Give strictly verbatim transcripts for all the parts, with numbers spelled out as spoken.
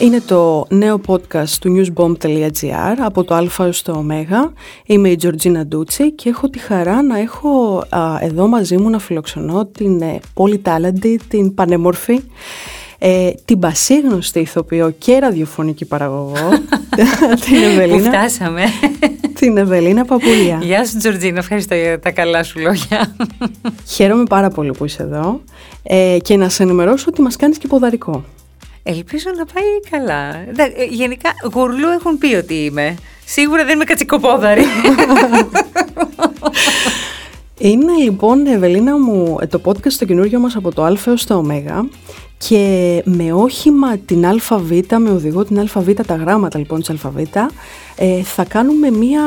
Είναι το νέο podcast του newsbomb.gr από το Α ως το Ω. Είμαι η Γεωργίνα Ντούτσι και έχω τη χαρά να έχω α, εδώ μαζί μου να φιλοξενώ την ε, πολυτάλαντη, την πανέμορφη, ε, την πασίγνωστη ηθοποιό και ραδιοφωνική παραγωγό, την Εβελίνα. Που φτάσαμε. Την Εβελίνα Παπούλια. Γεια σου Γεωργίνα, ευχαριστώ για τα καλά σου λόγια. Χαίρομαι πάρα πολύ που είσαι εδώ ε, και να σε ενημερώσω ότι μας κάνεις και ποδαρικό. Ελπίζω να πάει καλά. Γενικά, γουρλού έχουν πει ότι είμαι. Σίγουρα δεν είμαι κατσικοπόδαρη. Είναι λοιπόν, Εβελίνα μου, το podcast το καινούργιο μας από το Α έως το Ω και με όχημα την ΑΒ, με οδηγό την ΑΒ, τα γράμματα λοιπόν της ΑΒ, θα κάνουμε μια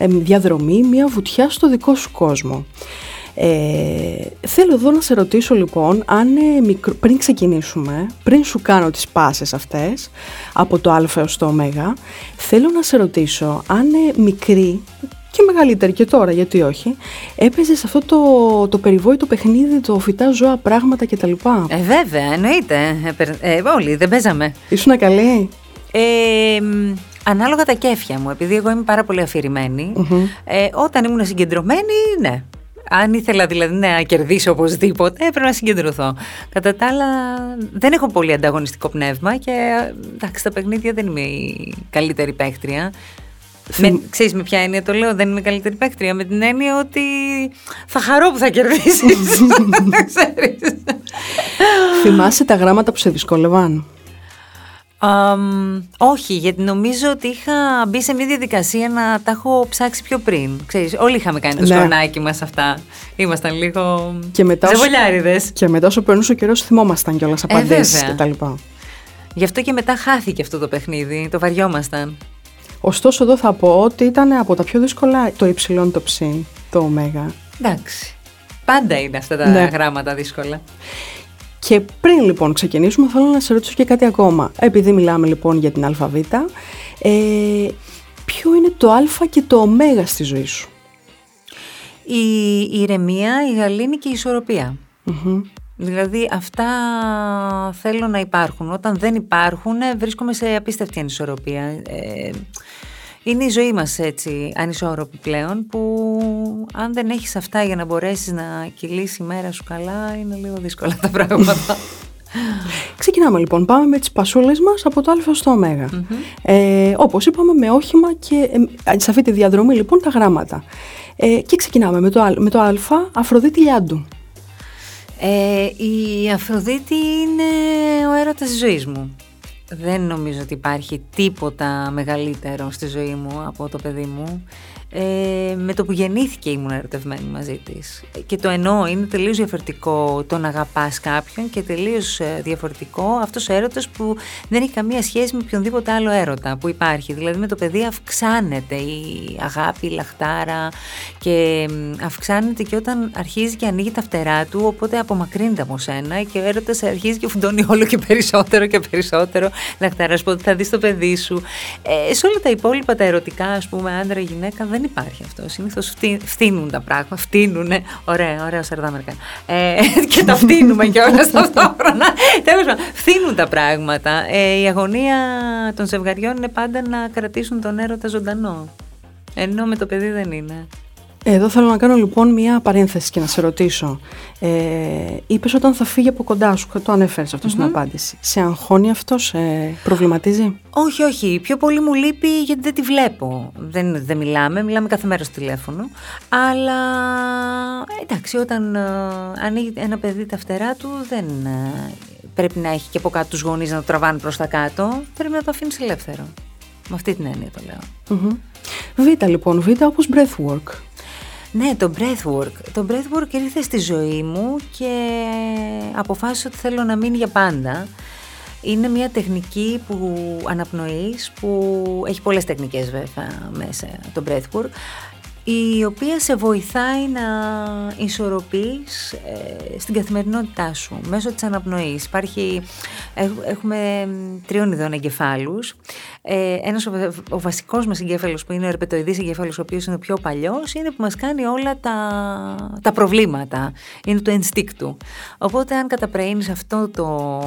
διαδρομή, μια βουτιά στο δικό σου κόσμο. Ε, θέλω εδώ να σε ρωτήσω λοιπόν αν ε, μικρο, πριν ξεκινήσουμε, πριν σου κάνω τις πάσες αυτές από το Α έως το Ω, θέλω να σε ρωτήσω αν ε, μικρή και μεγαλύτερη και τώρα γιατί όχι, έπαιζε σε αυτό το, το περιβόητο παιχνίδι, το φυτά, ζώα, πράγματα κτλ. Ε βέβαια εννοείται, ε, ε, όλοι δεν παίζαμε. Ήσουν καλή. Ε, ε, ανάλογα τα κέφια μου, επειδή εγώ είμαι πάρα πολύ αφηρημένη, mm-hmm. ε, όταν ήμουν συγκεντρωμένη ναι. Αν ήθελα δηλαδή να κερδίσω οπωσδήποτε, έπρεπε να συγκεντρωθώ. Κατά τα άλλα, δεν έχω πολύ ανταγωνιστικό πνεύμα και εντάξει, τα παιχνίδια δεν είμαι η καλύτερη παίκτρια. Θυμ... Με, ξέρεις με ποια έννοια το λέω, δεν είμαι καλύτερη παίκτρια. Με την έννοια ότι θα χαρώ που θα κερδίσεις. Δεν ξέρεις. Θυμάσαι τα γράμματα που σε δυσκόλευαν? Um, όχι, γιατί νομίζω ότι είχα μπει σε μια διαδικασία να τα έχω ψάξει πιο πριν. Ξέρεις, όλοι είχαμε κάνει το σκονάκι μας αυτά. Ήμασταν λίγο ζεβολιάριδες. Και μετά όσο περνούσε ο καιρός θυμόμασταν κιόλας απαντήσεις ε, κτλ. Γι' αυτό και μετά χάθηκε αυτό το παιχνίδι, το βαριόμασταν. Ωστόσο εδώ θα πω ότι ήταν από τα πιο δύσκολα το ε, το ψ, το ω. Εντάξει, πάντα είναι αυτά τα ναι. γράμματα δύσκολα. Και πριν λοιπόν ξεκινήσουμε θέλω να σε ρωτήσω και κάτι ακόμα. Επειδή μιλάμε λοιπόν για την ΑΒ, ε, ποιο είναι το Α και το Ω στη ζωή σου? Η, η ηρεμία, η γαλήνη και η ισορροπία. Mm-hmm. Δηλαδή αυτά θέλω να υπάρχουν. Όταν δεν υπάρχουν βρίσκομαι σε απίστευτη ανισορροπία. Ε, είναι η ζωή μας έτσι ανισόρροπη πλέον, που αν δεν έχεις αυτά για να μπορέσεις να κυλήσεις η μέρα σου καλά, είναι λίγο δύσκολα τα πράγματα. Ξεκινάμε λοιπόν, πάμε με τις πασούλες μας από το Α στο Ω. Mm-hmm. ε, όπως είπαμε με όχημα και ε, σε αυτή τη διαδρομή λοιπόν τα γράμματα. Ε, και ξεκινάμε με το, με το Α, Αφροδίτη Λιάντου. Ε, η Αφροδίτη είναι ο έρωτας της ζωής μου. Δεν νομίζω ότι υπάρχει τίποτα μεγαλύτερο στη ζωή μου από το παιδί μου. Ε, με το που γεννήθηκε ήμουν ερωτευμένη μαζί της. Και το εννοώ, είναι τελείως διαφορετικό το να αγαπάς κάποιον και τελείως διαφορετικό αυτός ο έρωτας που δεν έχει καμία σχέση με οποιονδήποτε άλλο έρωτα που υπάρχει. Δηλαδή με το παιδί αυξάνεται η αγάπη, η λαχτάρα, και αυξάνεται και όταν αρχίζει και ανοίγει τα φτερά του, οπότε απομακρύνεται από σένα και ο έρωτας αρχίζει και φουντώνει όλο και περισσότερο και περισσότερο. Λαχτάρα, σου πω ότι θα δεις το παιδί σου. Ε, σε όλα τα υπόλοιπα τα ερωτικά, ας πούμε, άντρα, γυναίκα, δεν υπάρχει αυτό. Συνήθως φτύνουν τα πράγματα, φτύνουνε. Ωραία, ωραία, σαρδάμερκα. Ε, και τα φτύνουμε κιόλας ταυτόχρονα. Τέλος πάντων, φτύνουν τα πράγματα. Ε, η αγωνία των ζευγαριών είναι πάντα να κρατήσουν τον έρωτα ζωντανό. Ενώ με το παιδί δεν είναι. Εδώ θέλω να κάνω λοιπόν μία παρένθεση και να σε ρωτήσω. Ε, είπες όταν θα φύγει από κοντά σου, το ανέφερες αυτό mm-hmm. στην απάντηση. Σε αγχώνει αυτό, σε προβληματίζει? Όχι, όχι. Πιο πολύ μου λείπει γιατί δεν τη βλέπω. Δεν, δεν μιλάμε, μιλάμε κάθε μέρα στο τηλέφωνο. Αλλά εντάξει, όταν ε, ανοίγει ένα παιδί τα φτερά του, δεν ε, πρέπει να έχει και από κάτω τους γονείς να το τραβάνε προς τα κάτω. Πρέπει να το αφήνεις ελεύθερο. Με αυτή την έννοια το λέω. Mm-hmm. Β' λοιπόν, Β' όπως breathwork. Ναι, το breathwork. Το breathwork ήρθε στη ζωή μου και αποφάσισα ότι θέλω να μείνει για πάντα. Είναι μια τεχνική που αναπνοείς, που έχει πολλές τεχνικές βέβαια μέσα το breathwork, η οποία σε βοηθάει να ισορροπείς ε, στην καθημερινότητά σου μέσω της αναπνοής. Υπάρχει, έχ, έχουμε τριών ειδών εγκεφάλους. Ε, ένας ο, ο βασικός μας εγκέφαλος που είναι ο ερπετοειδής εγκέφαλος, ο οποίος είναι ο πιο παλιός, είναι που μας κάνει όλα τα, τα προβλήματα. Είναι το ενστίκτου. Οπότε αν καταπραίνεις αυτό το...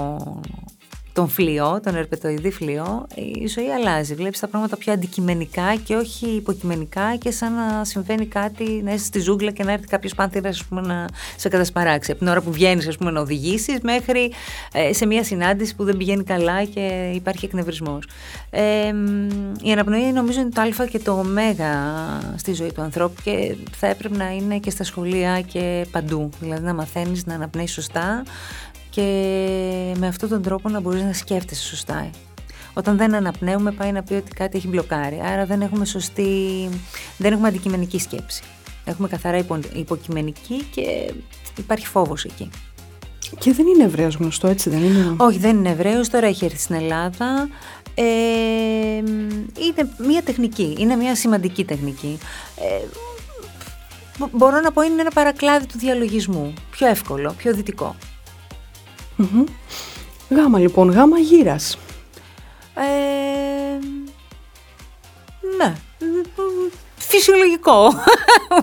τον φλοιό, τον ερπετοειδή φλοιό, η ζωή αλλάζει. Βλέπεις τα πράγματα πιο αντικειμενικά και όχι υποκειμενικά και σαν να συμβαίνει κάτι, να είσαι στη ζούγκλα και να έρθει κάποιος πάνθυρας, ας πούμε, να σε κατασπαράξει. Από την ώρα που βγαίνεις, ας πούμε, να οδηγήσεις μέχρι ε, σε μια συνάντηση που δεν πηγαίνει καλά και υπάρχει εκνευρισμός. Ε, η αναπνοή νομίζω είναι το α και το ω στη ζωή του ανθρώπου και θα έπρεπε να είναι και στα σχολεία και παντού. Δηλαδή να μαθαίνεις να αναπνέεις σωστά και με αυτόν τον τρόπο να μπορείς να σκέφτεσαι σωστά. Όταν δεν αναπνέουμε πάει να πει ότι κάτι έχει μπλοκάρει, άρα δεν έχουμε σωστή, δεν έχουμε αντικειμενική σκέψη. Έχουμε καθαρά υπο, υποκειμενική και υπάρχει φόβος εκεί. Και δεν είναι ευρέως γνωστό, έτσι δεν είναι? Όχι, δεν είναι ευρέως, τώρα έχει έρθει στην Ελλάδα. Ε, είναι μια τεχνική, είναι μια σημαντική τεχνική. Ε, μπορώ να πω είναι ένα παρακλάδι του διαλογισμού, πιο εύκολο, πιο δυτικό. Mm-hmm. Γάμα λοιπόν, γάμα γύρας. Ε, ναι, φυσιολογικό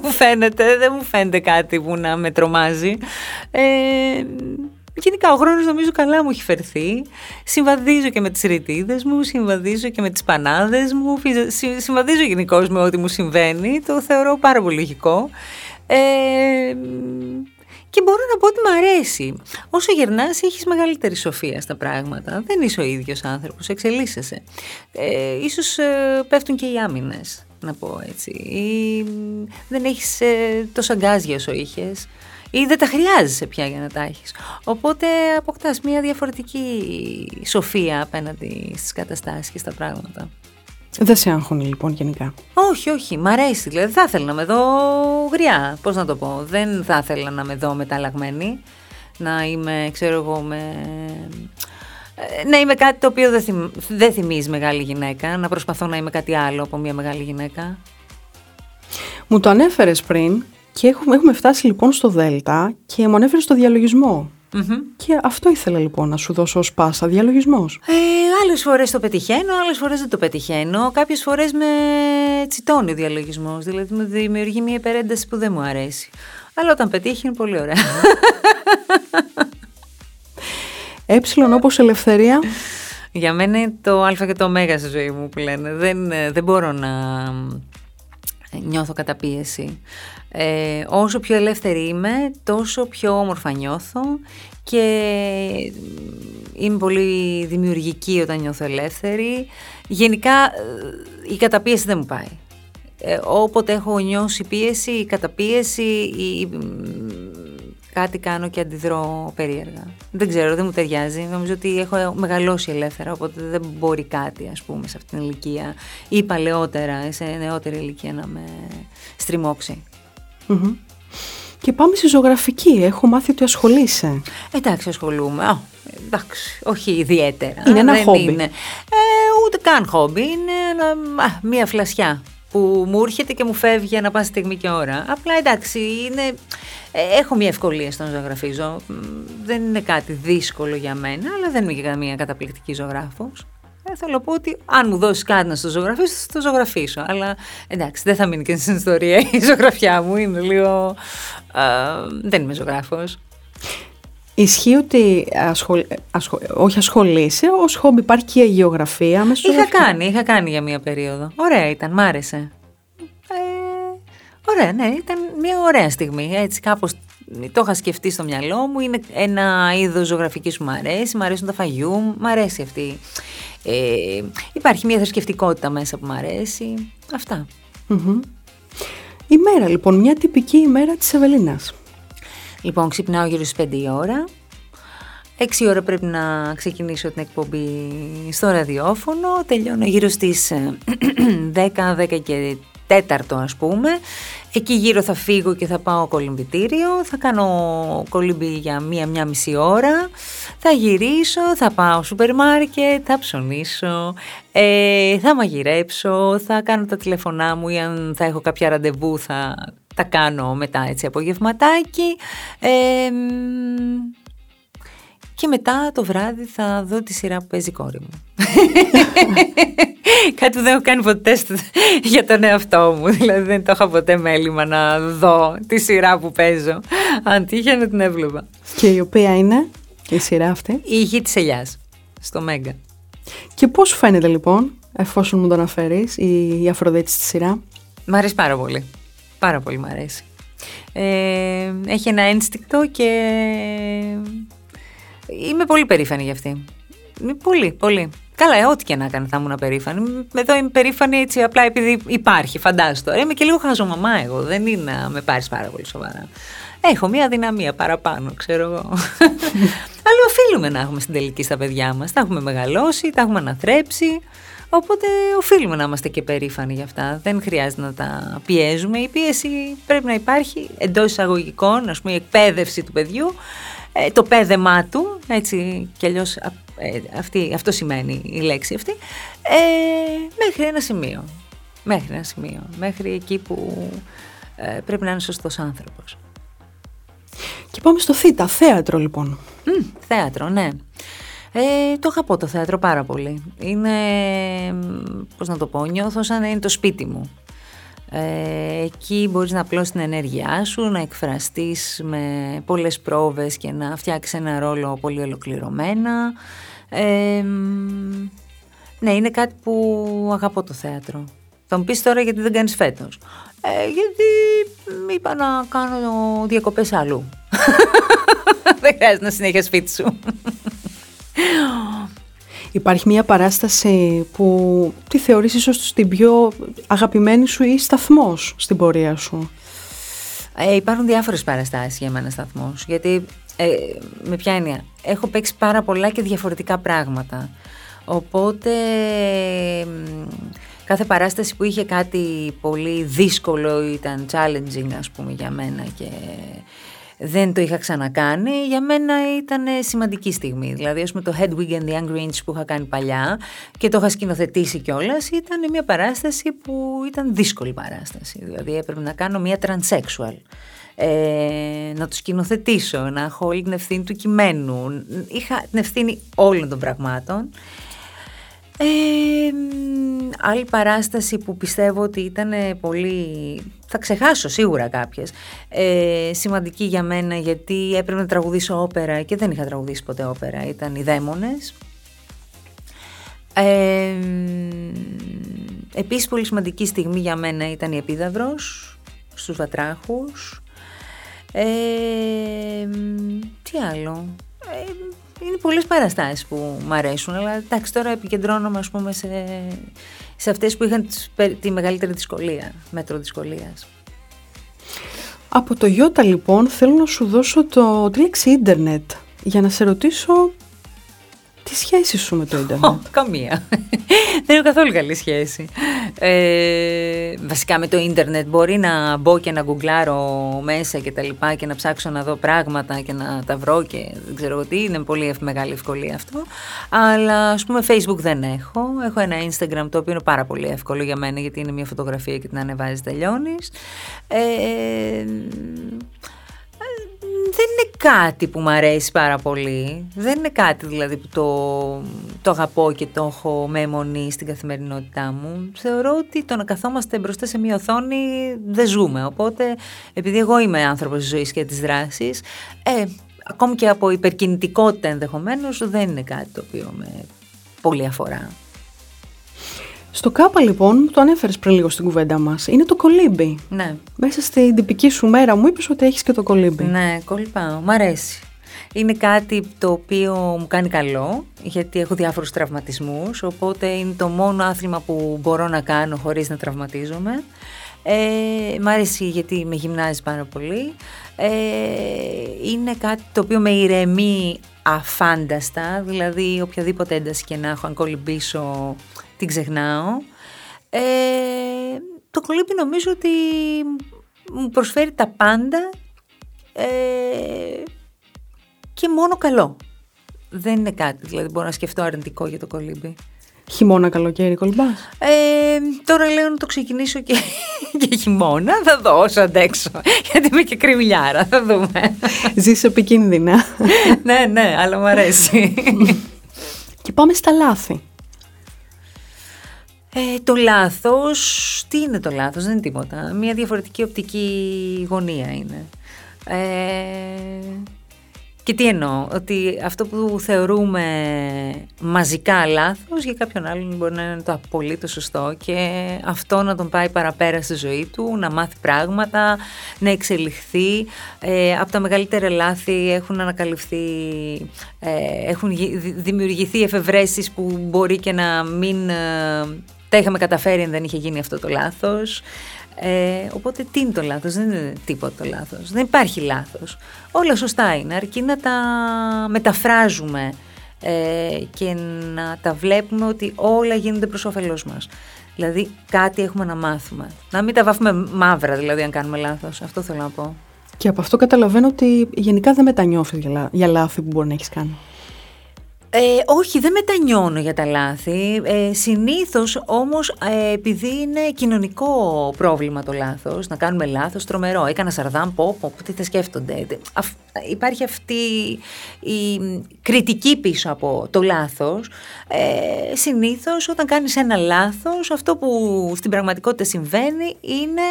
μου φαίνεται, δεν μου φαίνεται κάτι που να με τρομάζει. Ε, γενικά ο χρόνος νομίζω καλά μου έχει φερθεί, συμβαδίζω και με τις ρητίδες μου, συμβαδίζω και με τις πανάδες μου, συμβαδίζω γενικώς με ό,τι μου συμβαίνει, το θεωρώ πάρα πολύ λογικό. Ε, Και μπορώ να πω ότι μ' αρέσει. Όσο γερνάς έχεις μεγαλύτερη σοφία στα πράγματα. Δεν είσαι ο ίδιος άνθρωπος, εξελίσσεσαι. Ε, ίσως ε, πέφτουν και οι άμυνες, να πω έτσι. Ή, δεν έχεις ε, τόσο αγκάζια όσο είχες. Ή δεν τα χρειάζεσαι πια για να τα έχεις. Οπότε αποκτάς μια διαφορετική σοφία απέναντι στις καταστάσεις και στα πράγματα. Δεν σε άγχωνε λοιπόν γενικά? Όχι, όχι, μ' αρέσει, δηλαδή θα ήθελα να με δω γριά, πώς να το πω, δεν θα ήθελα να με δω μεταλλαγμένη, να είμαι, ξέρω εγώ, με... να είμαι κάτι το οποίο δεν, θυμ... δεν θυμίζει μεγάλη γυναίκα, να προσπαθώ να είμαι κάτι άλλο από μια μεγάλη γυναίκα. Μου το ανέφερες πριν και έχουμε, έχουμε φτάσει λοιπόν στο Δέλτα και μου ανέφερες το διαλογισμό. Mm-hmm. Και αυτό ήθελα λοιπόν να σου δώσω ως πάσα, διαλογισμός. Ε, άλλες φορές το πετυχαίνω, άλλες φορές δεν το πετυχαίνω. Κάποιες φορές με τσιτώνει ο διαλογισμός, δηλαδή μου δημιουργεί μια υπερένταση που δεν μου αρέσει. Αλλά όταν πετύχει είναι πολύ ωραία. Έψιλον όπως ελευθερία. Για μένα είναι το α και το ω στη ζωή μου που λένε. Δεν, δεν μπορώ να νιώθω καταπίεση. Ε, όσο πιο ελεύθερη είμαι, τόσο πιο όμορφα νιώθω και είμαι πολύ δημιουργική όταν νιώθω ελεύθερη. Γενικά η καταπίεση δεν μου πάει. Ε, όποτε έχω νιώσει πίεση, η καταπίεση, η, η, κάτι κάνω και αντιδρώ περίεργα. Δεν ξέρω, δεν μου ταιριάζει. Νομίζω ότι έχω μεγαλώσει ελεύθερα, οπότε δεν μπορεί κάτι, ας πούμε, σε αυτήν την ηλικία ή παλαιότερα, σε νεότερη ηλικία να με στριμώξει. Mm-hmm. Και πάμε στη ζωγραφική. Έχω μάθει ότι ασχολείσαι. Εντάξει, ασχολούμαι. Α, εντάξει, όχι ιδιαίτερα. Είναι ένα χόμπι. Είναι. Ε, ούτε καν χόμπι. Είναι ένα, α, μία φλασιά που μου έρχεται και μου φεύγει για να πάει στιγμή και ώρα. Απλά εντάξει, είναι, ε, έχω μία ευκολία στο να ζωγραφίζω. Δεν είναι κάτι δύσκολο για μένα, αλλά δεν είμαι και καμία καταπληκτική ζωγράφος. Ε, θέλω πω ότι αν μου δώσεις κάτι να στο ζωγραφίσω, θα το ζωγραφίσω. Αλλά εντάξει, δεν θα μείνει και στην ιστορία η ζωγραφιά μου. Είναι λίγο... Ε, δεν είμαι ζωγράφος. Ισχύει ότι ασχολ, ασχολ, όχι ασχολείσαι, ως χόμπι υπάρχει και η αγιογραφία. Είχα ζωγραφιά. κάνει, είχα κάνει για μία περίοδο. Ωραία ήταν, μ' άρεσε. Ε, ωραία, ναι, ήταν μία ωραία στιγμή, έτσι κάπως... Το είχα σκεφτεί στο μυαλό μου, είναι ένα είδος ζωγραφικής που μου αρέσει, μου αρέσουν τα φαγιού μου, μου αρέσει αυτή. Ε, υπάρχει μια θρησκευτικότητα μέσα που μου αρέσει, αυτά. Mm-hmm. Ημέρα λοιπόν, μια τυπική ημέρα της Εβελίνας. Λοιπόν, ξυπνάω γύρω στις πέντε η ώρα, έξι η ώρα πρέπει να ξεκινήσω την εκπομπή στο ραδιόφωνο, τελειώνω γύρω στις δέκα, δέκα και τέταρτο ας πούμε. Εκεί γύρω θα φύγω και θα πάω κολυμπητήριο, θα κάνω κολυμπή για μία-μία μισή ώρα, θα γυρίσω, θα πάω σούπερ μάρκετ, θα ψωνίσω, ε, θα μαγειρέψω, θα κάνω τα τηλεφωνά μου ή αν θα έχω κάποια ραντεβού θα τα κάνω μετά έτσι απογευματάκι. Ε, και μετά το βράδυ θα δω τη σειρά που παίζει η κόρη μου. Κάτι που δεν έχω κάνει ποτέ για τον εαυτό μου. Δηλαδή δεν το είχα ποτέ μέλημα να δω τη σειρά που παίζω. Αν τύχαινε την έβλεπα. Και η οποία είναι η σειρά αυτή? Η γη της Ελιάς. στο Μέγκα. Και πώς σου φαίνεται λοιπόν, εφόσον μου το αναφέρεις, η, η Αφροδίτη στη σειρά? Μ' αρέσει πάρα πολύ. Πάρα πολύ μ' αρέσει. Ε, έχει ένα ένστικτο και είμαι πολύ περήφανη για αυτή. Πολύ, πολύ. Καλά, ό,τι και να κάνει θα ήμουν περήφανη. Εδώ είμαι περήφανη έτσι απλά επειδή υπάρχει, φαντάζομαι τώρα. Είμαι και λίγο χαζομαμά εγώ, δεν είναι να με πάρεις πάρα πολύ σοβαρά. Έχω μία δυναμία παραπάνω, ξέρω εγώ. Αλλά οφείλουμε να έχουμε στην τελική στα παιδιά μας. Τα έχουμε μεγαλώσει, τα έχουμε αναθρέψει. Οπότε οφείλουμε να είμαστε και περήφανοι για αυτά. Δεν χρειάζεται να τα πιέζουμε. Η πίεση πρέπει να υπάρχει εντός εισαγωγικών, ας πούμε, η εκπαίδευση του παιδιού, το πέδεμά του, έτσι κι αλλιώς αυτή, αυτό σημαίνει η λέξη αυτή, ε, μέχρι ένα σημείο. Μέχρι ένα σημείο. Μέχρι εκεί που ε, πρέπει να είναι σωστός άνθρωπος. Και πάμε στο θήτα, θέατρο λοιπόν. Mm, θέατρο, ναι. Ε, το αγαπώ το θέατρο πάρα πολύ. Είναι, πώς να το πω, νιώθω σαν να είναι το σπίτι μου. Ε, εκεί μπορείς να απλώσεις την ενέργειά σου, να εκφραστείς με πολλές πρόβες και να φτιάξεις ένα ρόλο πολύ ολοκληρωμένα. Ε, ναι, είναι κάτι που αγαπώ το θέατρο. Θα μου πεις τώρα γιατί δεν κάνεις φέτος. Ε, γιατί είπα να κάνω διακοπές αλλού. Δεν χρειάζεται να συνέχεια σπίτι σου. Υπάρχει μια παράσταση που τη θεωρείς ίσως την πιο αγαπημένη σου ή σταθμός στην πορεία σου? Ε, υπάρχουν διάφορες παραστάσεις για μένα σταθμός. Γιατί ε, με ποια έννοια? Έχω παίξει πάρα πολλά και διαφορετικά πράγματα. Οπότε ε, κάθε παράσταση που είχε κάτι πολύ δύσκολο ήταν challenging, ας πούμε, για μένα και δεν το είχα ξανακάνει, για μένα ήταν σημαντική στιγμή. Δηλαδή, ας πούμε, το Hedwig and the Angry Inch που είχα κάνει παλιά και το είχα σκηνοθετήσει κιόλας, ήταν μια παράσταση που ήταν δύσκολη παράσταση. Δηλαδή, έπρεπε να κάνω μια transsexual, ε, να το σκηνοθετήσω, να έχω όλη την ευθύνη του κειμένου. Είχα την ευθύνη όλων των πραγμάτων. Ε, άλλη παράσταση που πιστεύω ότι ήταν πολύ, θα ξεχάσω σίγουρα κάποιες, ε, σημαντική για μένα γιατί έπρεπε να τραγουδήσω όπερα και δεν είχα τραγουδήσει ποτέ όπερα, ήταν οι Δαίμονες. Ε, επίσης πολύ σημαντική στιγμή για μένα ήταν η Επίδαυρος στους Βατράχους. Ε, τι άλλο? Ε, Είναι πολλές παραστάσεις που μου αρέσουν, αλλά εντάξει, τώρα επικεντρώνομαι, ας πούμε, σε, σε αυτές που είχαν τη μεγαλύτερη δυσκολία, μέτρο δυσκολίας. Από το Ιώτα, λοιπόν, θέλω να σου δώσω το, τη λέξη ίντερνετ, για να σε ρωτήσω τη σχέση σου με το ίντερνετ. Oh, καμία. Δεν έχω καθόλου καλή σχέση. Ε, βασικά με το ίντερνετ μπορεί να μπω και να γκουγκλάρω μέσα και τα λοιπά και να ψάξω να δω πράγματα και να τα βρω και δεν ξέρω τι, είναι πολύ μεγάλη ευκολία αυτό, αλλά ας πούμε Facebook δεν έχω, έχω ένα Instagram το οποίο είναι πάρα πολύ εύκολο για μένα γιατί είναι μια φωτογραφία και την ανεβάζεις, τελειώνεις. ε, Δεν είναι κάτι που μου αρέσει πάρα πολύ. Δεν είναι κάτι δηλαδή που το, το αγαπώ και το έχω με αιμονή στην καθημερινότητά μου. Θεωρώ ότι το να καθόμαστε μπροστά σε μια οθόνη δεν ζούμε. Οπότε, επειδή εγώ είμαι άνθρωπος της ζωής και της δράσης, ε, ακόμη και από υπερκινητικότητα ενδεχομένως, δεν είναι κάτι το οποίο με πολύ αφορά. Στο Κάπα, λοιπόν, το ανέφερες πριν λίγο στην κουβέντα μας, είναι το κολύμπι. Ναι. Μέσα στην τυπική σου μέρα μου είπες ότι έχεις και το κολύμπι. Ναι, κολυμπάω. Μ' αρέσει. Είναι κάτι το οποίο μου κάνει καλό, γιατί έχω διάφορους τραυματισμούς, οπότε είναι το μόνο άθλημα που μπορώ να κάνω χωρίς να τραυματίζομαι. Ε, μ' αρέσει γιατί με γυμνάζει πάρα πολύ. Ε, είναι κάτι το οποίο με ηρεμεί αφάνταστα, δηλαδή οποιαδήποτε ένταση και να έχω, αν κολυμπήσω, την ξεχνάω. Ε, το κολύμπι νομίζω ότι μου προσφέρει τα πάντα ε, και μόνο καλό. Δεν είναι κάτι, δηλαδή μπορώ να σκεφτώ αρνητικό για το κολύμπι. Χειμώνα, καλοκαίρι, κολυμπάς? Ε, τώρα λέω να το ξεκινήσω και, και χειμώνα, θα δω όσο αντέξω, γιατί είμαι και κρυμλιάρα, θα δούμε. Ζεις επικίνδυνα. Ναι, ναι, αλλά μου αρέσει. Και πάμε στα λάθη. Ε, το λάθος, τι είναι το λάθος, δεν είναι τίποτα. Μια διαφορετική οπτική γωνία είναι. Ε, Και τι εννοώ, ότι αυτό που θεωρούμε μαζικά λάθος, για κάποιον άλλον μπορεί να είναι το απολύτως σωστό και αυτό να τον πάει παραπέρα στη ζωή του, να μάθει πράγματα, να εξελιχθεί. Ε, από τα μεγαλύτερα λάθη έχουν ανακαλυφθεί, ε, έχουν δημιουργηθεί εφευρέσεις που μπορεί και να μην ε, τα είχαμε καταφέρει αν δεν είχε γίνει αυτό το λάθος. Ε, οπότε τι είναι το λάθος, δεν είναι τίποτα το λάθος, δεν υπάρχει λάθος, όλα σωστά είναι, αρκεί να τα μεταφράζουμε ε, και να τα βλέπουμε ότι όλα γίνονται προς όφελός μας. Δηλαδή κάτι έχουμε να μάθουμε, να μην τα βάφουμε μαύρα δηλαδή αν κάνουμε λάθος, αυτό θέλω να πω. Και από αυτό καταλαβαίνω ότι γενικά δεν μετανιώθεις για, για λάθη που μπορεί να έχεις κάνει. Ε, όχι, δεν μετανιώνω για τα λάθη, ε, συνήθως όμως ε, επειδή είναι κοινωνικό πρόβλημα το λάθος, να κάνουμε λάθος τρομερό, έκανα σαρδάμ, πω, πω, τι θα σκέφτονται, Α, υπάρχει αυτή η κριτική πίσω από το λάθος, ε, συνήθως όταν κάνεις ένα λάθος αυτό που στην πραγματικότητα συμβαίνει είναι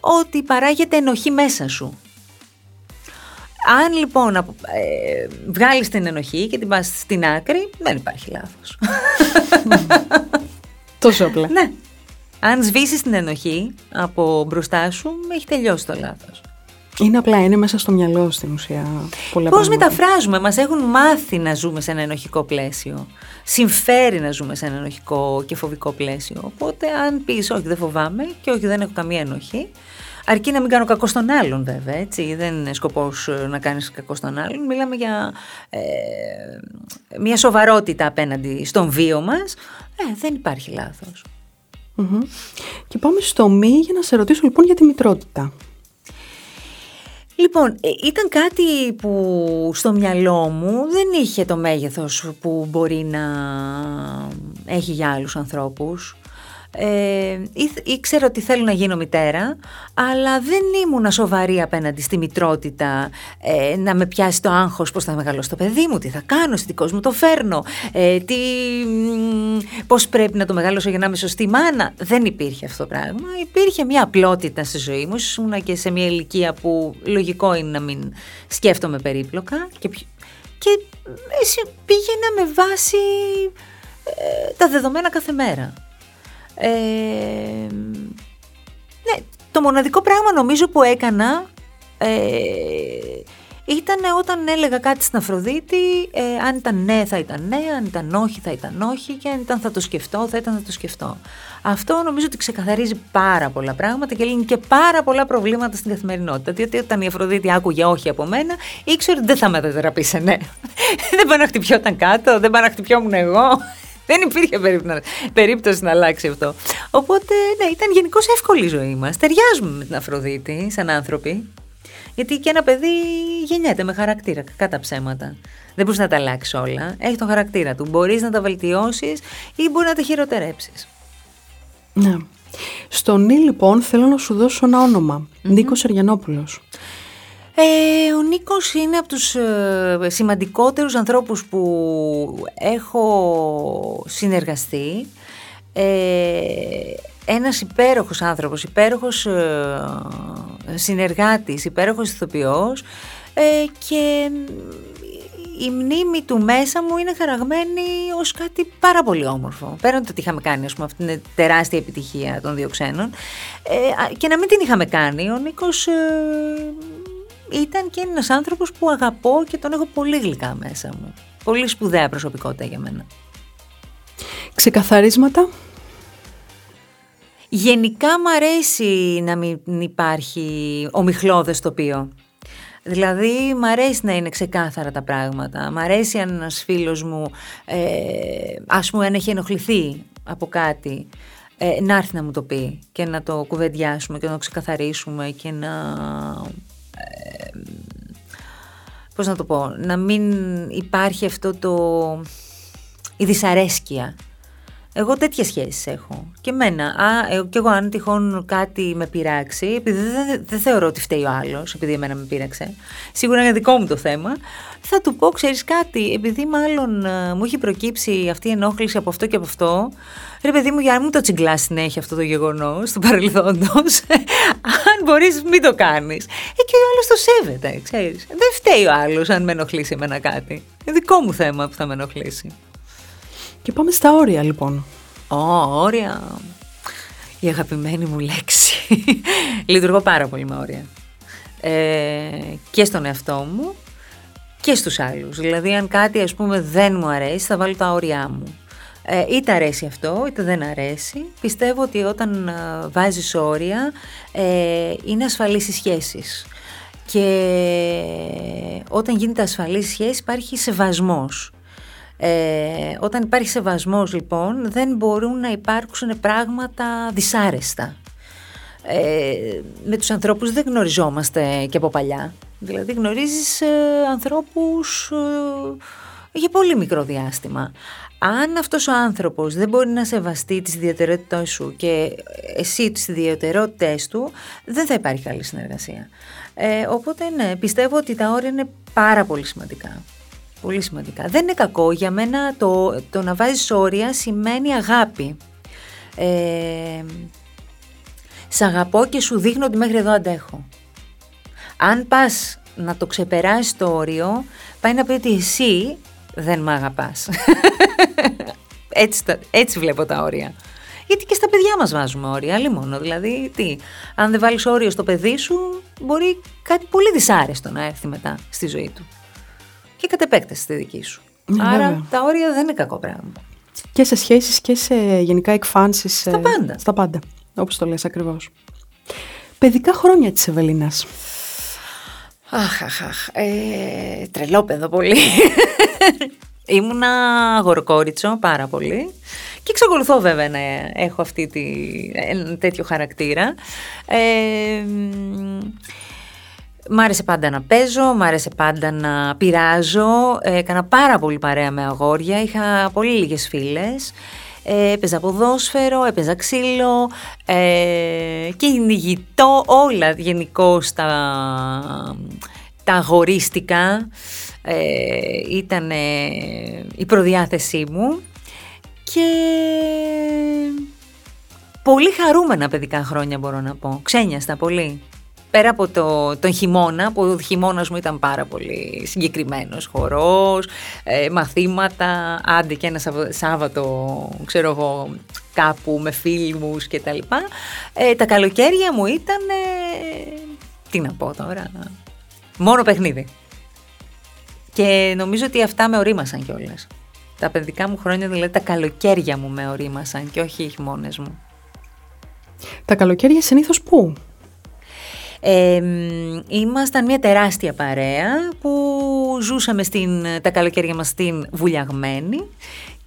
ότι παράγεται ενοχή μέσα σου. Αν λοιπόν ε, βγάλεις την ενοχή και την πας στην άκρη, δεν υπάρχει λάθος. Τόσο απλά. Ναι. Αν σβήσεις την ενοχή από μπροστά σου, έχει τελειώσει το λάθος. Είναι απλά, είναι μέσα στο μυαλό στην ουσία. Πώς μεταφράζουμε, μας έχουν μάθει να ζούμε σε ένα ενοχικό πλαίσιο. Συμφέρει να ζούμε σε ένα ενοχικό και φοβικό πλαίσιο. Οπότε αν πεις όχι δεν φοβάμαι και όχι δεν έχω καμία ενοχή, αρκεί να μην κάνω κακό στον άλλον βέβαια, έτσι, δεν είναι σκοπός να κάνεις κακό στον άλλον. Μιλάμε για ε, μια σοβαρότητα απέναντι στον βίο μας. Ε, δεν υπάρχει λάθος. Mm-hmm. Και πάμε στο μη για να σε ρωτήσω λοιπόν για τη μητρότητα. Λοιπόν, ήταν κάτι που στο μυαλό μου δεν είχε το μέγεθος που μπορεί να έχει για άλλους ανθρώπους. Ε, ήξερα ότι θέλω να γίνω μητέρα, αλλά δεν ήμουν σοβαρή απέναντι στη μητρότητα, ε, να με πιάσει το άγχος πώς θα μεγαλώσει το παιδί μου, τι θα κάνω, στην κόσμο το φέρνω, ε, τι, πώς πρέπει να το μεγαλώσω για να είμαι σωστή μάνα. Δεν υπήρχε αυτό το πράγμα, υπήρχε μια απλότητα στη ζωή μου, ήμουν και σε μια ηλικία που λογικό είναι να μην σκέφτομαι περίπλοκα και, και πήγαινα με βάση ε, τα δεδομένα κάθε μέρα. Ε, ναι, το μοναδικό πράγμα νομίζω που έκανα ε, ήταν όταν έλεγα κάτι στην Αφροδίτη, ε, αν ήταν ναι θα ήταν ναι, αν ήταν όχι θα ήταν όχι και αν ήταν θα το σκεφτώ θα ήταν θα το σκεφτώ. Αυτό νομίζω ότι ξεκαθαρίζει πάρα πολλά πράγματα και λύνει και πάρα πολλά προβλήματα στην καθημερινότητα, διότι όταν η Αφροδίτη άκουγε όχι από μένα ήξερε ότι δεν θα μετατραπεί σε ναι. Δεν πάω να χτυπιόταν κάτω, δεν πάω να χτυπιόμουν εγώ. Δεν υπήρχε περίπτωση να αλλάξει αυτό. Οπότε, ναι, ήταν γενικώς εύκολη η ζωή μας. Ταιριάζουμε με την Αφροδίτη σαν άνθρωποι. Γιατί και ένα παιδί γεννιέται με χαρακτήρα, κατά ψέματα. Δεν μπορείς να τα αλλάξεις όλα. Έχει τον χαρακτήρα του. Μπορείς να τα βελτιώσεις ή μπορεί να τα χειροτερέψεις. Ναι. Στον Νί, λοιπόν, θέλω να σου δώσω ένα όνομα. Mm-hmm. Νίκος Σεργιανόπουλος. Ε, ο Νίκος είναι από τους ε, σημαντικότερους ανθρώπους που έχω συνεργαστεί. Ε, ένας υπέροχος άνθρωπος, υπέροχος ε, συνεργάτης, υπέροχος ηθοποιός ε, και η μνήμη του μέσα μου είναι χαραγμένη ως κάτι πάρα πολύ όμορφο. Πέραν το ότι είχαμε κάνει, ας πούμε, αυτή την τεράστια επιτυχία των Δύο Ξένων ε, και να μην την είχαμε κάνει, ο Νίκος... Ε, ήταν και ένας άνθρωπος που αγαπώ και τον έχω πολύ γλυκά μέσα μου. Πολύ σπουδαία προσωπικότητα για μένα. Ξεκαθαρίσματα. Γενικά μ' αρέσει να μην υπάρχει ομιχλώδες τοπίο. Δηλαδή μ' αρέσει να είναι ξεκάθαρα τα πράγματα. Μ' αρέσει αν ένας φίλος μου, ε, ας πούμε αν έχει ενοχληθεί από κάτι, ε, να έρθει να μου το πει και να το κουβεντιάσουμε και να το ξεκαθαρίσουμε και να... πώς να το πω, να μην υπάρχει αυτό το... η δυσαρέσκεια. Εγώ τέτοιες σχέσεις έχω. Και εμένα. Α, ε, και εγώ, αν τυχόν κάτι με πειράξει, επειδή δεν δε θεωρώ ότι φταίει ο άλλος, επειδή εμένα με πείραξε, σίγουρα είναι δικό μου το θέμα, θα του πω: ξέρεις κάτι, επειδή μάλλον ε, μου έχει προκύψει αυτή η ενόχληση από αυτό και από αυτό, ρε παιδί μου, για να μην το τσιγκλάς συνέχεια αυτό το γεγονός του παρελθόντος, αν μπορείς, μην το κάνεις. Ε, και ο άλλος το σέβεται, ξέρεις. Δεν φταίει ο άλλος αν με ενοχλήσει εμένα κάτι. Είναι δικό μου θέμα που θα με ενοχλήσει. Και πάμε στα όρια, λοιπόν. Ω, όρια. Η αγαπημένη μου λέξη. Λειτουργώ πάρα πολύ με όρια. Ε, και στον εαυτό μου και στους άλλους. Δηλαδή, αν κάτι, ας πούμε, δεν μου αρέσει, θα βάλω τα όρια μου. Ε, είτε αρέσει αυτό, είτε δεν αρέσει. Πιστεύω ότι όταν ε, βάζεις όρια, ε, είναι ασφαλείς οι σχέσεις. Και όταν γίνεται ασφαλής η σχέση, υπάρχει σεβασμός. Ε, όταν υπάρχει σεβασμός, λοιπόν, δεν μπορούν να υπάρξουν πράγματα δυσάρεστα. Ε, με τους ανθρώπους δεν γνωριζόμαστε και από παλιά. Δηλαδή γνωρίζεις ε, ανθρώπους ε, για πολύ μικρό διάστημα. Αν αυτός ο άνθρωπος δεν μπορεί να σεβαστεί τις ιδιαιτερότητες σου και εσύ τις ιδιαιτερότητες του, δεν θα υπάρχει καλή συνεργασία. Ε, οπότε ναι, πιστεύω ότι τα όρια είναι πάρα πολύ σημαντικά. Πολύ σημαντικά. Δεν είναι κακό. Για μένα το, το να βάζεις όρια σημαίνει αγάπη. Ε, σ' αγαπώ και σου δείχνω ότι μέχρι εδώ αντέχω. Αν πας να το ξεπεράσεις το όριο, πάει να πει ότι εσύ δεν μ' αγαπάς. έτσι, έτσι βλέπω τα όρια. Γιατί και στα παιδιά μας βάζουμε όρια, άλλη μόνο. Δηλαδή, τι, αν δεν βάλεις όριο στο παιδί σου, μπορεί κάτι πολύ δυσάρεστο να έρθει μετά στη ζωή του. Και κατ' επέκταση στη δική σου. Ναι, άρα βέβαια. Τα όρια δεν είναι κακό πράγμα. Και σε σχέσεις και σε γενικά εκφάνσεις. Στα πάντα. Ε, στα πάντα, όπως το λες ακριβώς. Παιδικά χρόνια της Εβελίνας. Αχ, αχ, αχ. Ε, τρελόπαιδο πολύ. Ήμουνα αγοροκόριτσο πάρα πολύ. Και εξακολουθώ βέβαια να έχω αυτή τη, ένα τέτοιο χαρακτήρα. Ε, Μ' άρεσε πάντα να παίζω, μ' άρεσε πάντα να πειράζω, έκανα πάρα πολύ παρέα με αγόρια, είχα πολύ λίγες φίλες, ε, έπαιζα ποδόσφαιρο, έπαιζα ξύλο ε, και νηγητό, όλα γενικώς τα, τα αγορίστικα ε, ήταν η προδιάθεσή μου και... πολύ χαρούμενα παιδικά χρόνια μπορώ να πω, ξένιαστα πολύ. Πέρα από το, τον χειμώνα, που ο χειμώνας μου ήταν πάρα πολύ συγκεκριμένος, χορός, ε, μαθήματα, άντε και ένα Σάββατο, ξέρω εγώ, κάπου με φίλους και τα λοιπά. Ε, τα καλοκαίρια μου ήταν, ε, τι να πω τώρα, μόνο παιχνίδι. Και νομίζω ότι αυτά με ορίμασαν κιόλας. Τα παιδικά μου χρόνια, δηλαδή τα καλοκαίρια μου με ορίμασαν και όχι οι χειμώνες μου. Τα καλοκαίρια συνήθως πού? Ε, ήμασταν μια τεράστια παρέα που ζούσαμε στην, τα καλοκαίρια μας στην Βουλιαγμένη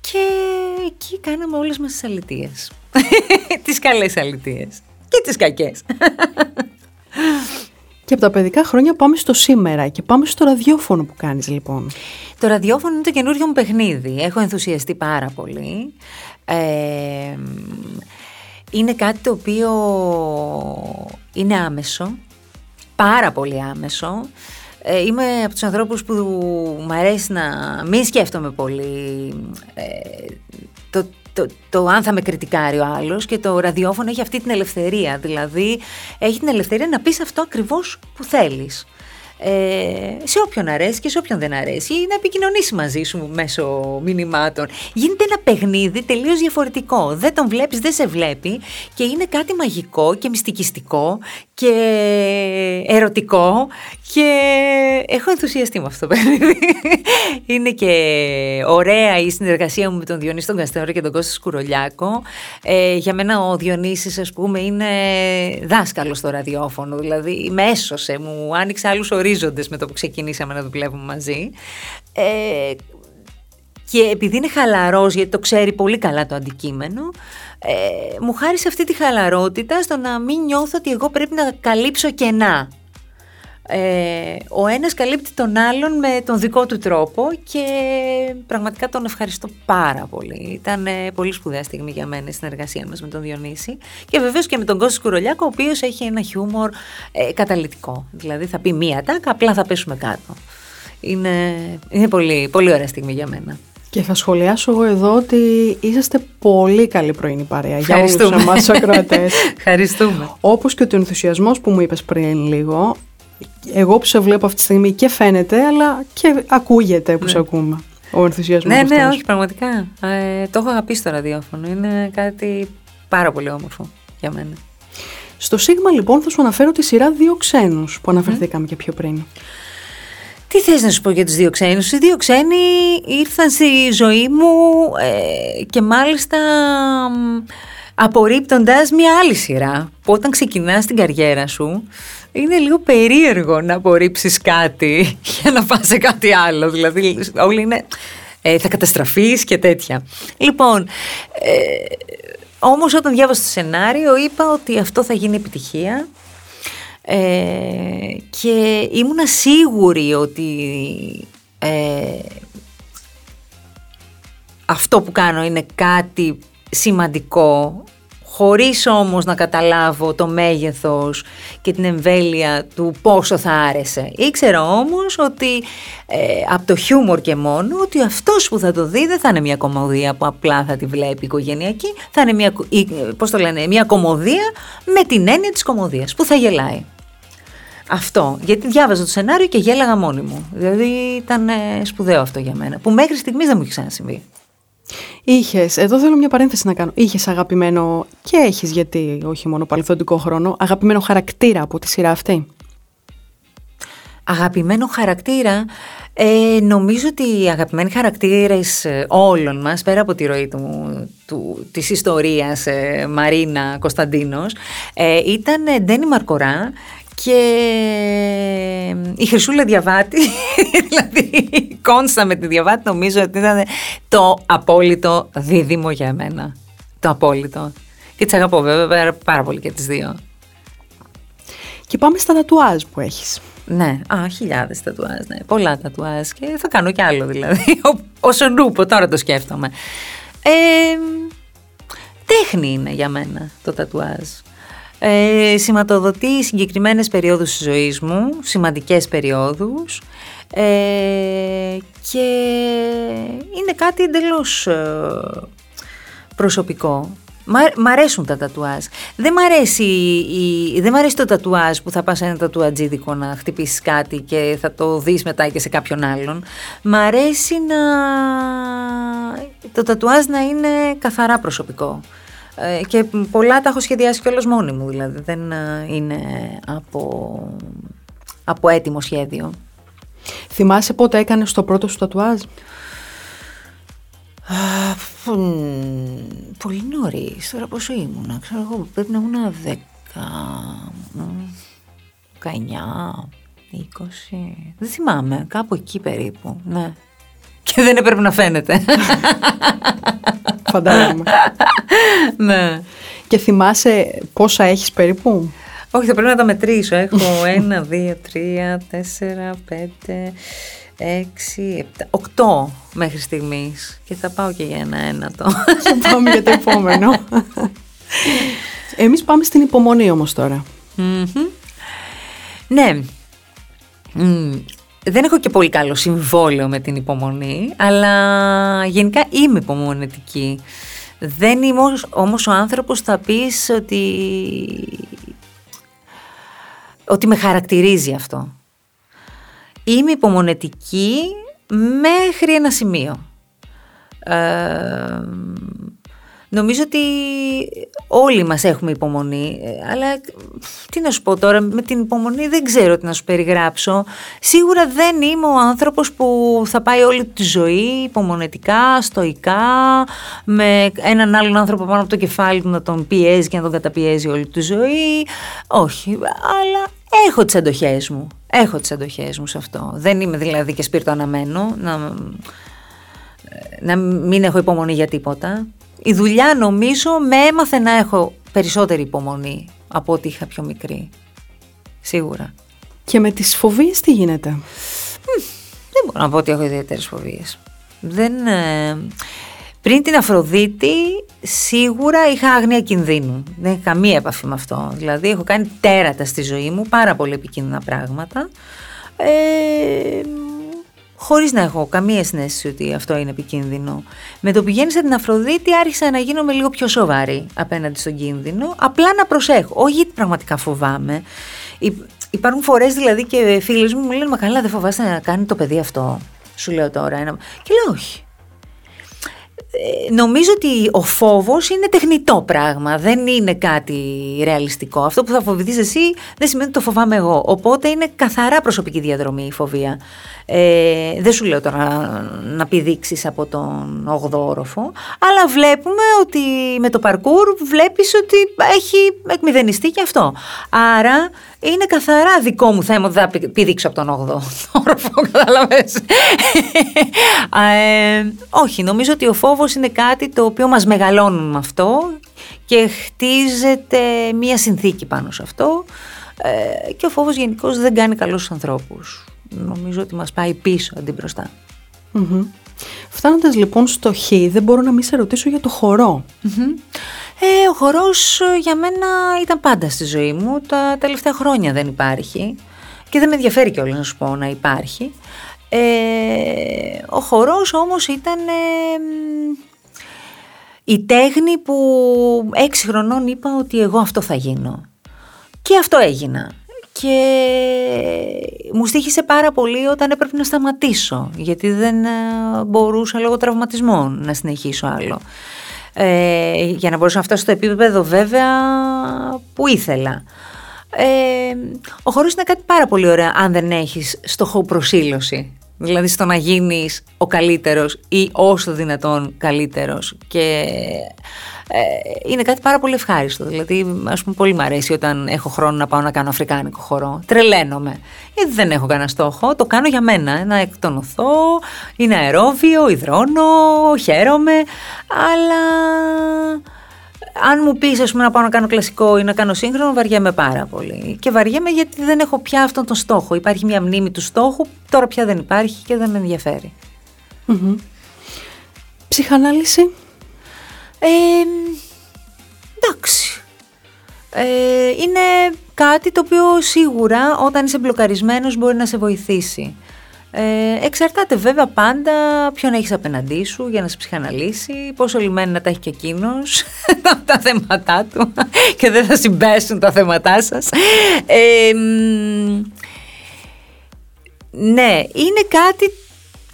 και εκεί κάναμε όλες μας τις αλητίες. Τις καλές αλητίες και τις κακές. Και από τα παιδικά χρόνια πάμε στο σήμερα και πάμε στο ραδιόφωνο που κάνεις λοιπόν. Το ραδιόφωνο είναι το καινούριο μου παιχνίδι. Έχω ενθουσιαστεί πάρα πολύ. ε, Είναι κάτι το οποίο είναι άμεσο, πάρα πολύ άμεσο. Ε, είμαι από τους ανθρώπους που μου αρέσει να μην σκέφτομαι πολύ ε, το, το, το αν θα με κριτικάρει ο άλλος και το ραδιόφωνο έχει αυτή την ελευθερία. Δηλαδή έχει την ελευθερία να πεις αυτό ακριβώς που θέλεις. Ε, σε όποιον αρέσει και σε όποιον δεν αρέσει, ή να επικοινωνήσει μαζί σου μέσω μηνυμάτων. Γίνεται ένα παιχνίδι τελείως διαφορετικό. Δεν τον βλέπεις, δεν σε βλέπει και είναι κάτι μαγικό και μυστικιστικό και ερωτικό. Και έχω ενθουσιαστεί με αυτό το παιχνίδι. Είναι και ωραία η συνεργασία μου με τον Διονύση τον Καστόρα και τον Κώστα Σκουρολιάκο. Ε, για μένα ο Διονύσης, ας πούμε, είναι δάσκαλος στο ραδιόφωνο. Δηλαδή με έσωσε, μου άνοιξε άλλους ορίζοντες με το που ξεκινήσαμε να δουλεύουμε μαζί. Ε, και επειδή είναι χαλαρός, γιατί το ξέρει πολύ καλά το αντικείμενο, ε, μου χάρισε αυτή τη χαλαρότητα στο να μην νιώθω ότι εγώ πρέπει να καλύψω κενά. Ε, ο ένας καλύπτει τον άλλον με τον δικό του τρόπο και πραγματικά τον ευχαριστώ πάρα πολύ. Ήταν ε, πολύ σπουδαία στιγμή για μένα η συνεργασία μας με τον Διονύση και βεβαίως και με τον Κώστα Σκουρολιάκο, ο οποίος έχει ένα χιούμορ ε, καταλυτικό. Δηλαδή θα πει μία τάκα, απλά θα πέσουμε κάτω. Είναι, είναι πολύ, πολύ ωραία στιγμή για μένα. Και θα σχολιάσω εγώ εδώ ότι είσαστε πολύ καλή πρωινή παρέα για όλους εμάς τους ακροατές. Ευχαριστούμε. Όπως και ο ενθουσιασμός που μου είπες πριν λίγο, εγώ που σε βλέπω αυτή τη στιγμή και φαίνεται, αλλά και ακούγεται που ναι. σε ακούμε. Ο ενθουσιασμός. Ναι, ναι, ναι, όχι, πραγματικά. Ε, το έχω αγαπήσει στο ραδιόφωνο. Είναι κάτι πάρα πολύ όμορφο για μένα. Στο Σίγμα, λοιπόν, θα σου αναφέρω τη σειρά Δύο Ξένους που αναφερθήκαμε mm. και πιο πριν. Τι θες να σου πω για τους Δύο Ξένους? Οι Δύο Ξένοι ήρθαν στη ζωή μου ε, και μάλιστα απορρίπτοντας μια άλλη σειρά που όταν ξεκινάς την καριέρα σου είναι λίγο περίεργο να απορρίψεις κάτι για να πας σε κάτι άλλο, δηλαδή όλοι είναι ε, θα καταστραφείς και τέτοια. Λοιπόν, ε, όμως όταν διάβασα το σενάριο είπα ότι αυτό θα γίνει επιτυχία. Ε, και ήμουνα σίγουρη ότι ε, αυτό που κάνω είναι κάτι σημαντικό, χωρίς όμως να καταλάβω το μέγεθος και την εμβέλεια του πόσο θα άρεσε. Ήξερα όμως ότι ε, από το χιούμορ και μόνο, ότι αυτός που θα το δει δεν θα είναι μια κομμωδία που απλά θα τη βλέπει οικογενειακή, θα είναι μια, πώς το λένε, μια κομμωδία με την έννοια της κομμωδίας, που θα γελάει. Αυτό, γιατί διάβαζα το σενάριο και γέλαγα μόνη μου. Δηλαδή ήταν ε, σπουδαίο αυτό για μένα, που μέχρι στιγμής δεν μου είχε ξανασυμβεί. Είχες, εδώ θέλω μια παρένθεση να κάνω. Είχες αγαπημένο, και έχεις, γιατί όχι μόνο παρελθοντικό χρόνο, αγαπημένο χαρακτήρα από τη σειρά αυτή? Αγαπημένο χαρακτήρα, ε, νομίζω ότι οι αγαπημένοι χαρακτήρες όλων μας, πέρα από τη ροή του, του, της ιστορίας ε, Μαρίνα Κωνσταντίνος, ε, ήταν ε, Ντένι Μαρκορά και η Χρυσούλα Διαβάτη, δηλαδή η Κόνσα με τη Διαβάτη, νομίζω ότι ήταν το απόλυτο δίδυμο για εμένα. Το απόλυτο. Και τις αγαπώ βέβαια πάρα πολύ και τις δύο. Και πάμε στα τατουάζ που έχεις. Ναι, α, χιλιάδες τατουάζ, ναι, πολλά τατουάζ και θα κάνω κι άλλο δηλαδή, όσο νούπο, τώρα το σκέφτομαι. Ε, τέχνη είναι για μένα το τατουάζ. Ε, σηματοδοτεί συγκεκριμένες περιόδους της ζωής μου, σημαντικές περιόδους ε, και είναι κάτι εντελώς ε, προσωπικό. Μ' αρέσουν τα τατουάζ. Δεν μ' αρέσει, η, δεν μ' αρέσει το τατουάζ που θα πας σε ένα τατουατζίδικο να χτυπήσεις κάτι και θα το δεις μετά και σε κάποιον άλλον. Μ' αρέσει να, το τατουάζ να είναι καθαρά προσωπικό. Και πολλά τα έχω σχεδιάσει κιόλας μόνη μου, δηλαδή δεν είναι από, από έτοιμο σχέδιο. Θυμάσαι πότε έκανες το πρώτο σου τατουάζ? Α, φου, πολύ νωρίς, τώρα πόσο ήμουνα, ξέρω εγώ, πρέπει να ήμουνα δέκα, δεκαεννιά, είκοσι, δεν θυμάμαι, κάπου εκεί περίπου, ναι. Και δεν έπρεπε να φαίνεται. Φαντάζομαι. Ναι. Και θυμάσαι πόσα έχεις περίπου? Όχι, θα πρέπει να τα μετρήσω. Έχω ένα, δύο, τρία, τέσσερα, πέντε, έξι, επτά, οκτώ μέχρι στιγμής. Και θα πάω και για ένα-ένα το. Θα πάμε για το επόμενο. Εμείς πάμε στην υπομονή όμως τώρα. Mm-hmm. Ναι. Mm. Δεν έχω και πολύ καλό συμβόλαιο με την υπομονή, αλλά γενικά είμαι υπομονετική. Δεν είμαι όμως ο άνθρωπος που θα πεις ότι... ότι με χαρακτηρίζει αυτό. Είμαι υπομονετική μέχρι ένα σημείο. Ε, νομίζω ότι όλοι μας έχουμε υπομονή, αλλά τι να σου πω τώρα, με την υπομονή δεν ξέρω τι να σου περιγράψω. Σίγουρα δεν είμαι ο άνθρωπος που θα πάει όλη τη ζωή υπομονετικά, στοικά, με έναν άλλον άνθρωπο πάνω από το κεφάλι του να τον πιέζει και να τον καταπιέζει όλη τη ζωή. Όχι, αλλά έχω τις αντοχές μου, έχω τις αντοχές μου σε αυτό. Δεν είμαι δηλαδή και σπίρτο αναμένο, να, να μην έχω υπομονή για τίποτα. Η δουλειά νομίζω με έμαθε να έχω περισσότερη υπομονή από ό,τι είχα πιο μικρή. Σίγουρα. Και με τις φοβίες τι γίνεται? Mm, δεν μπορώ να πω ότι έχω ιδιαίτερες φοβίες. Δεν, ε, πριν την Αφροδίτη σίγουρα είχα άγνοια κινδύνου. Δεν είχα καμία επαφή με αυτό. Δηλαδή έχω κάνει τέρατα στη ζωή μου, πάρα πολύ επικίνδυνα πράγματα. Ε, χωρίς να έχω καμία συνέστηση ότι αυτό είναι επικίνδυνο. Με το πηγαίνησα την Αφροδίτη άρχισα να γίνομαι λίγο πιο σοβαρή απέναντι στον κίνδυνο. Απλά να προσέχω, όχι γιατί πραγματικά φοβάμαι. Υπάρχουν φορές δηλαδή και φίλες μου μου λένε «Μα καλά, δεν φοβάστε να κάνει το παιδί αυτό?» Σου λέω τώρα ένα... Και λέω «Όχι». Ε, νομίζω ότι ο φόβος είναι τεχνητό πράγμα, δεν είναι κάτι ρεαλιστικό. Αυτό που θα φοβηθείς εσύ δεν σημαίνει ότι το φοβάμαι εγώ. Οπότε είναι καθαρά προσωπική διαδρομή η φοβία. Ε, δεν σου λέω τώρα να, να πηδήξεις από τον όγδοο όροφο, αλλά βλέπουμε ότι με το παρκούρ βλέπεις ότι έχει εκμηδενιστεί και αυτό. Άρα είναι καθαρά δικό μου θέμα ότι θα πηδήξω από τον όγδοο όροφο, καταλαβαίνεις. ε, όχι, νομίζω ότι ο φόβος είναι κάτι το οποίο μας μεγαλώνουν με αυτό και χτίζεται μία συνθήκη πάνω σε αυτό, ε, και ο φόβος γενικώς δεν κάνει καλό στους ανθρώπους. Νομίζω ότι μας πάει πίσω αντί μπροστά. Mm-hmm. Φτάνοντας λοιπόν στο χ, δεν μπορώ να μην σε ρωτήσω για το χορό. Mm-hmm. ε, Ο χορός για μένα ήταν πάντα στη ζωή μου. Τα τελευταία χρόνια δεν υπάρχει. Και δεν με ενδιαφέρει κιόλας να σου πω να υπάρχει. ε, Ο χορός όμως ήταν ε, η τέχνη που έξι χρονών είπα ότι εγώ αυτό θα γίνω. Και αυτό έγινα. Και μου στοίχησε πάρα πολύ όταν έπρεπε να σταματήσω, γιατί δεν μπορούσα λόγω τραυματισμών να συνεχίσω άλλο. Ε, για να μπορούσα να φτάσω στο επίπεδο βέβαια που ήθελα. Ε, ο χορός είναι κάτι πάρα πολύ ωραίο αν δεν έχεις στόχο προσήλωση. Δηλαδή στο να γίνεις ο καλύτερος ή όσο δυνατόν καλύτερος. Και ε, είναι κάτι πάρα πολύ ευχάριστο. Δηλαδή ας πούμε πολύ μου αρέσει όταν έχω χρόνο να πάω να κάνω αφρικάνικο χορό. Τρελαίνομαι. Γιατί δεν έχω κανένα στόχο. Το κάνω για μένα. Ε, να εκτονωθώ. Είναι αερόβιο. Υδρώνω. Χαίρομαι. Αλλά αν μου πεις ας πούμε να πάω να κάνω κλασικό ή να κάνω σύγχρονο, βαριέμαι πάρα πολύ. Και βαριέμαι γιατί δεν έχω πια αυτόν τον στόχο. Υπάρχει μια μνήμη του στόχου, τώρα πια δεν υπάρχει και δεν με ενδιαφέρει. Mm-hmm. Ψυχανάλυση. Ε, εντάξει. Ε, είναι κάτι το οποίο σίγουρα όταν είσαι μπλοκαρισμένος μπορεί να σε βοηθήσει. Ε, εξαρτάται βέβαια πάντα ποιον έχεις απέναντί σου για να σε ψυχαναλύσει, πόσο λιμένει να τα έχει και εκείνος τα θέματά του και δεν θα συμπέσουν τα θέματά σας. Ε, ναι, είναι κάτι,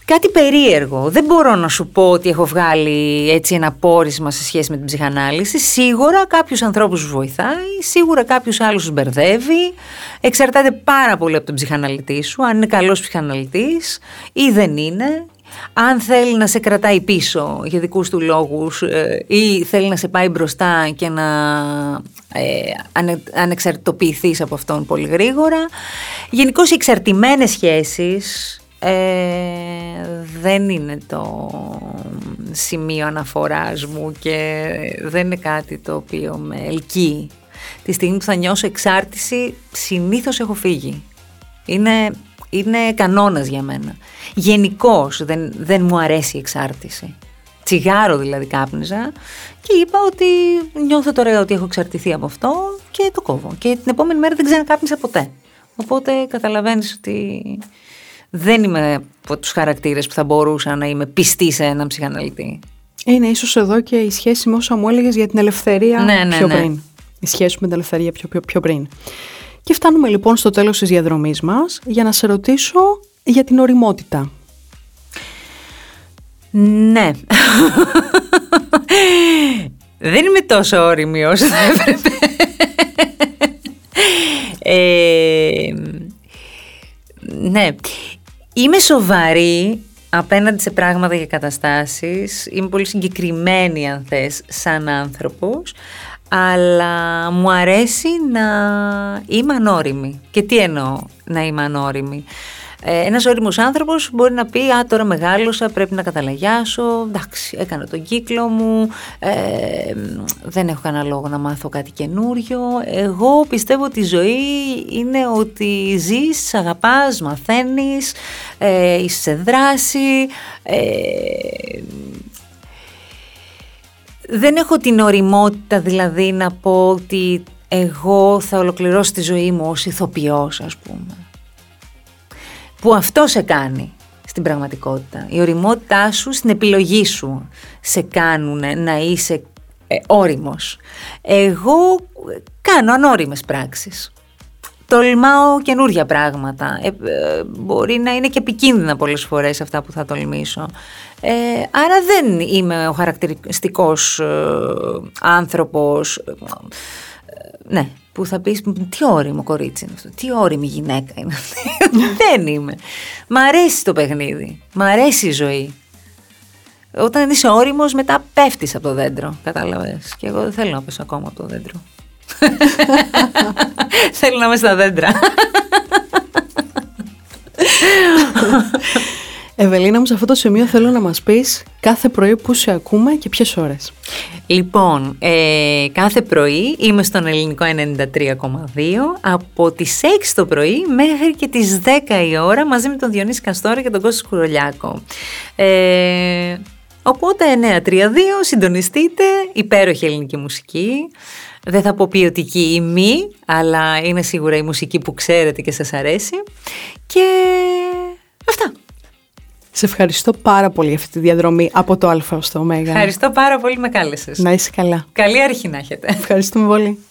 κάτι περίεργο. Δεν μπορώ να σου πω ότι έχω βγάλει έτσι ένα πόρισμα σε σχέση με την ψυχανάλυση. Σίγουρα κάποιους ανθρώπους τους βοηθάει, σίγουρα κάποιους άλλους τους μπερδεύει. Εξαρτάται πάρα πολύ από τον ψυχαναλυτή σου, αν είναι καλός ψυχαναλυτής ή δεν είναι. Αν θέλει να σε κρατάει πίσω για δικούς του λόγους ή θέλει να σε πάει μπροστά και να ε, ανεξαρτητοποιηθείς από αυτόν πολύ γρήγορα. Γενικώς οι εξαρτημένες σχέσεις... Ε, δεν είναι το σημείο αναφοράς μου και δεν είναι κάτι το οποίο με ελκύει. Τη στιγμή που θα νιώσω εξάρτηση συνήθως έχω φύγει. Είναι, είναι κανόνας για μένα. Γενικώς δεν, δεν μου αρέσει η εξάρτηση. Τσιγάρο δηλαδή κάπνιζα και είπα ότι νιώθω τώρα ότι έχω εξαρτηθεί από αυτό και το κόβω. Και την επόμενη μέρα δεν ξανακάπνισα ποτέ. Οπότε καταλαβαίνεις ότι... Δεν είμαι από τους χαρακτήρες που θα μπορούσα να είμαι πιστή σε έναν ψυχαναλυτή. Είναι ίσως εδώ και η σχέση με όσα μου έλεγες για την ελευθερία, ναι, ναι, πιο ναι. πριν. Η σχέση με την ελευθερία πιο, πιο, πιο πριν. Και φτάνουμε λοιπόν στο τέλος της διαδρομής μας για να σε ρωτήσω για την ωριμότητα. Ναι. Δεν είμαι τόσο ώριμη όσο θα έπρεπε. ε, ναι. Είμαι σοβαρή απέναντι σε πράγματα και καταστάσεις, είμαι πολύ συγκεκριμένη αν θες σαν άνθρωπος, αλλά μου αρέσει να είμαι ανώριμη. Και τι εννοώ να είμαι ανώριμη? Ένας όριμος άνθρωπος μπορεί να πει «Α, τώρα μεγάλωσα, πρέπει να καταλαγιάσω, εντάξει, έκανα τον κύκλο μου, ε, δεν έχω κανένα λόγο να μάθω κάτι καινούριο». Εγώ πιστεύω ότι η ζωή είναι ότι ζεις, αγαπάς, μαθαίνεις, ε, είσαι σε δράση... Ε, δεν έχω την ωριμότητα δηλαδή να πω ότι εγώ θα ολοκληρώσω τη ζωή μου ως ηθοποιός, ας πούμε. Που αυτό σε κάνει στην πραγματικότητα. Η ωριμότητά σου στην επιλογή σου σε κάνουν να είσαι ε, όριμος. Εγώ κάνω ανώριμες πράξεις. Τολμάω καινούργια πράγματα. Ε, ε, μπορεί να είναι και επικίνδυνα πολλές φορές αυτά που θα τολμήσω. Ε, άρα δεν είμαι ο χαρακτηριστικός ε, άνθρωπος... Ε, ναι, που θα πεις τι όριμο κορίτσι είναι αυτό, τι όριμη γυναίκα είναι αυτή. Δεν είμαι. Μ' αρέσει το παιχνίδι, μ' αρέσει η ζωή. Όταν είσαι όριμος μετά πέφτεις από το δέντρο, κατάλαβες. Και εγώ δεν θέλω να πέσω ακόμα από το δέντρο. Θέλω να είμαι στα δέντρα. Εβελίνα μου, σε αυτό το σημείο θέλω να μας πεις κάθε πρωί που σε ακούμε και ποιες ώρες. Λοιπόν, ε, κάθε πρωί είμαι στον Ελληνικό ενενήντα τρία κόμμα δύο από τις έξι το πρωί μέχρι και τις δέκα η ώρα μαζί με τον Διονύση Καστόρα και τον Κώστα Σκουρολιάκο. Ε, οπότε εννιά τριάντα δύο συντονιστείτε, υπέροχη ελληνική μουσική. Δεν θα πω ποιοτική ή μη, αλλά είναι σίγουρα η μουσική που ξέρετε και σας αρέσει. Και αυτά. Σε ευχαριστώ πάρα πολύ αυτή τη διαδρομή από το Α ως το Ω. Ευχαριστώ πάρα πολύ, με κάλεσες. Να είσαι καλά. Καλή αρχή να έχετε. Ευχαριστούμε πολύ.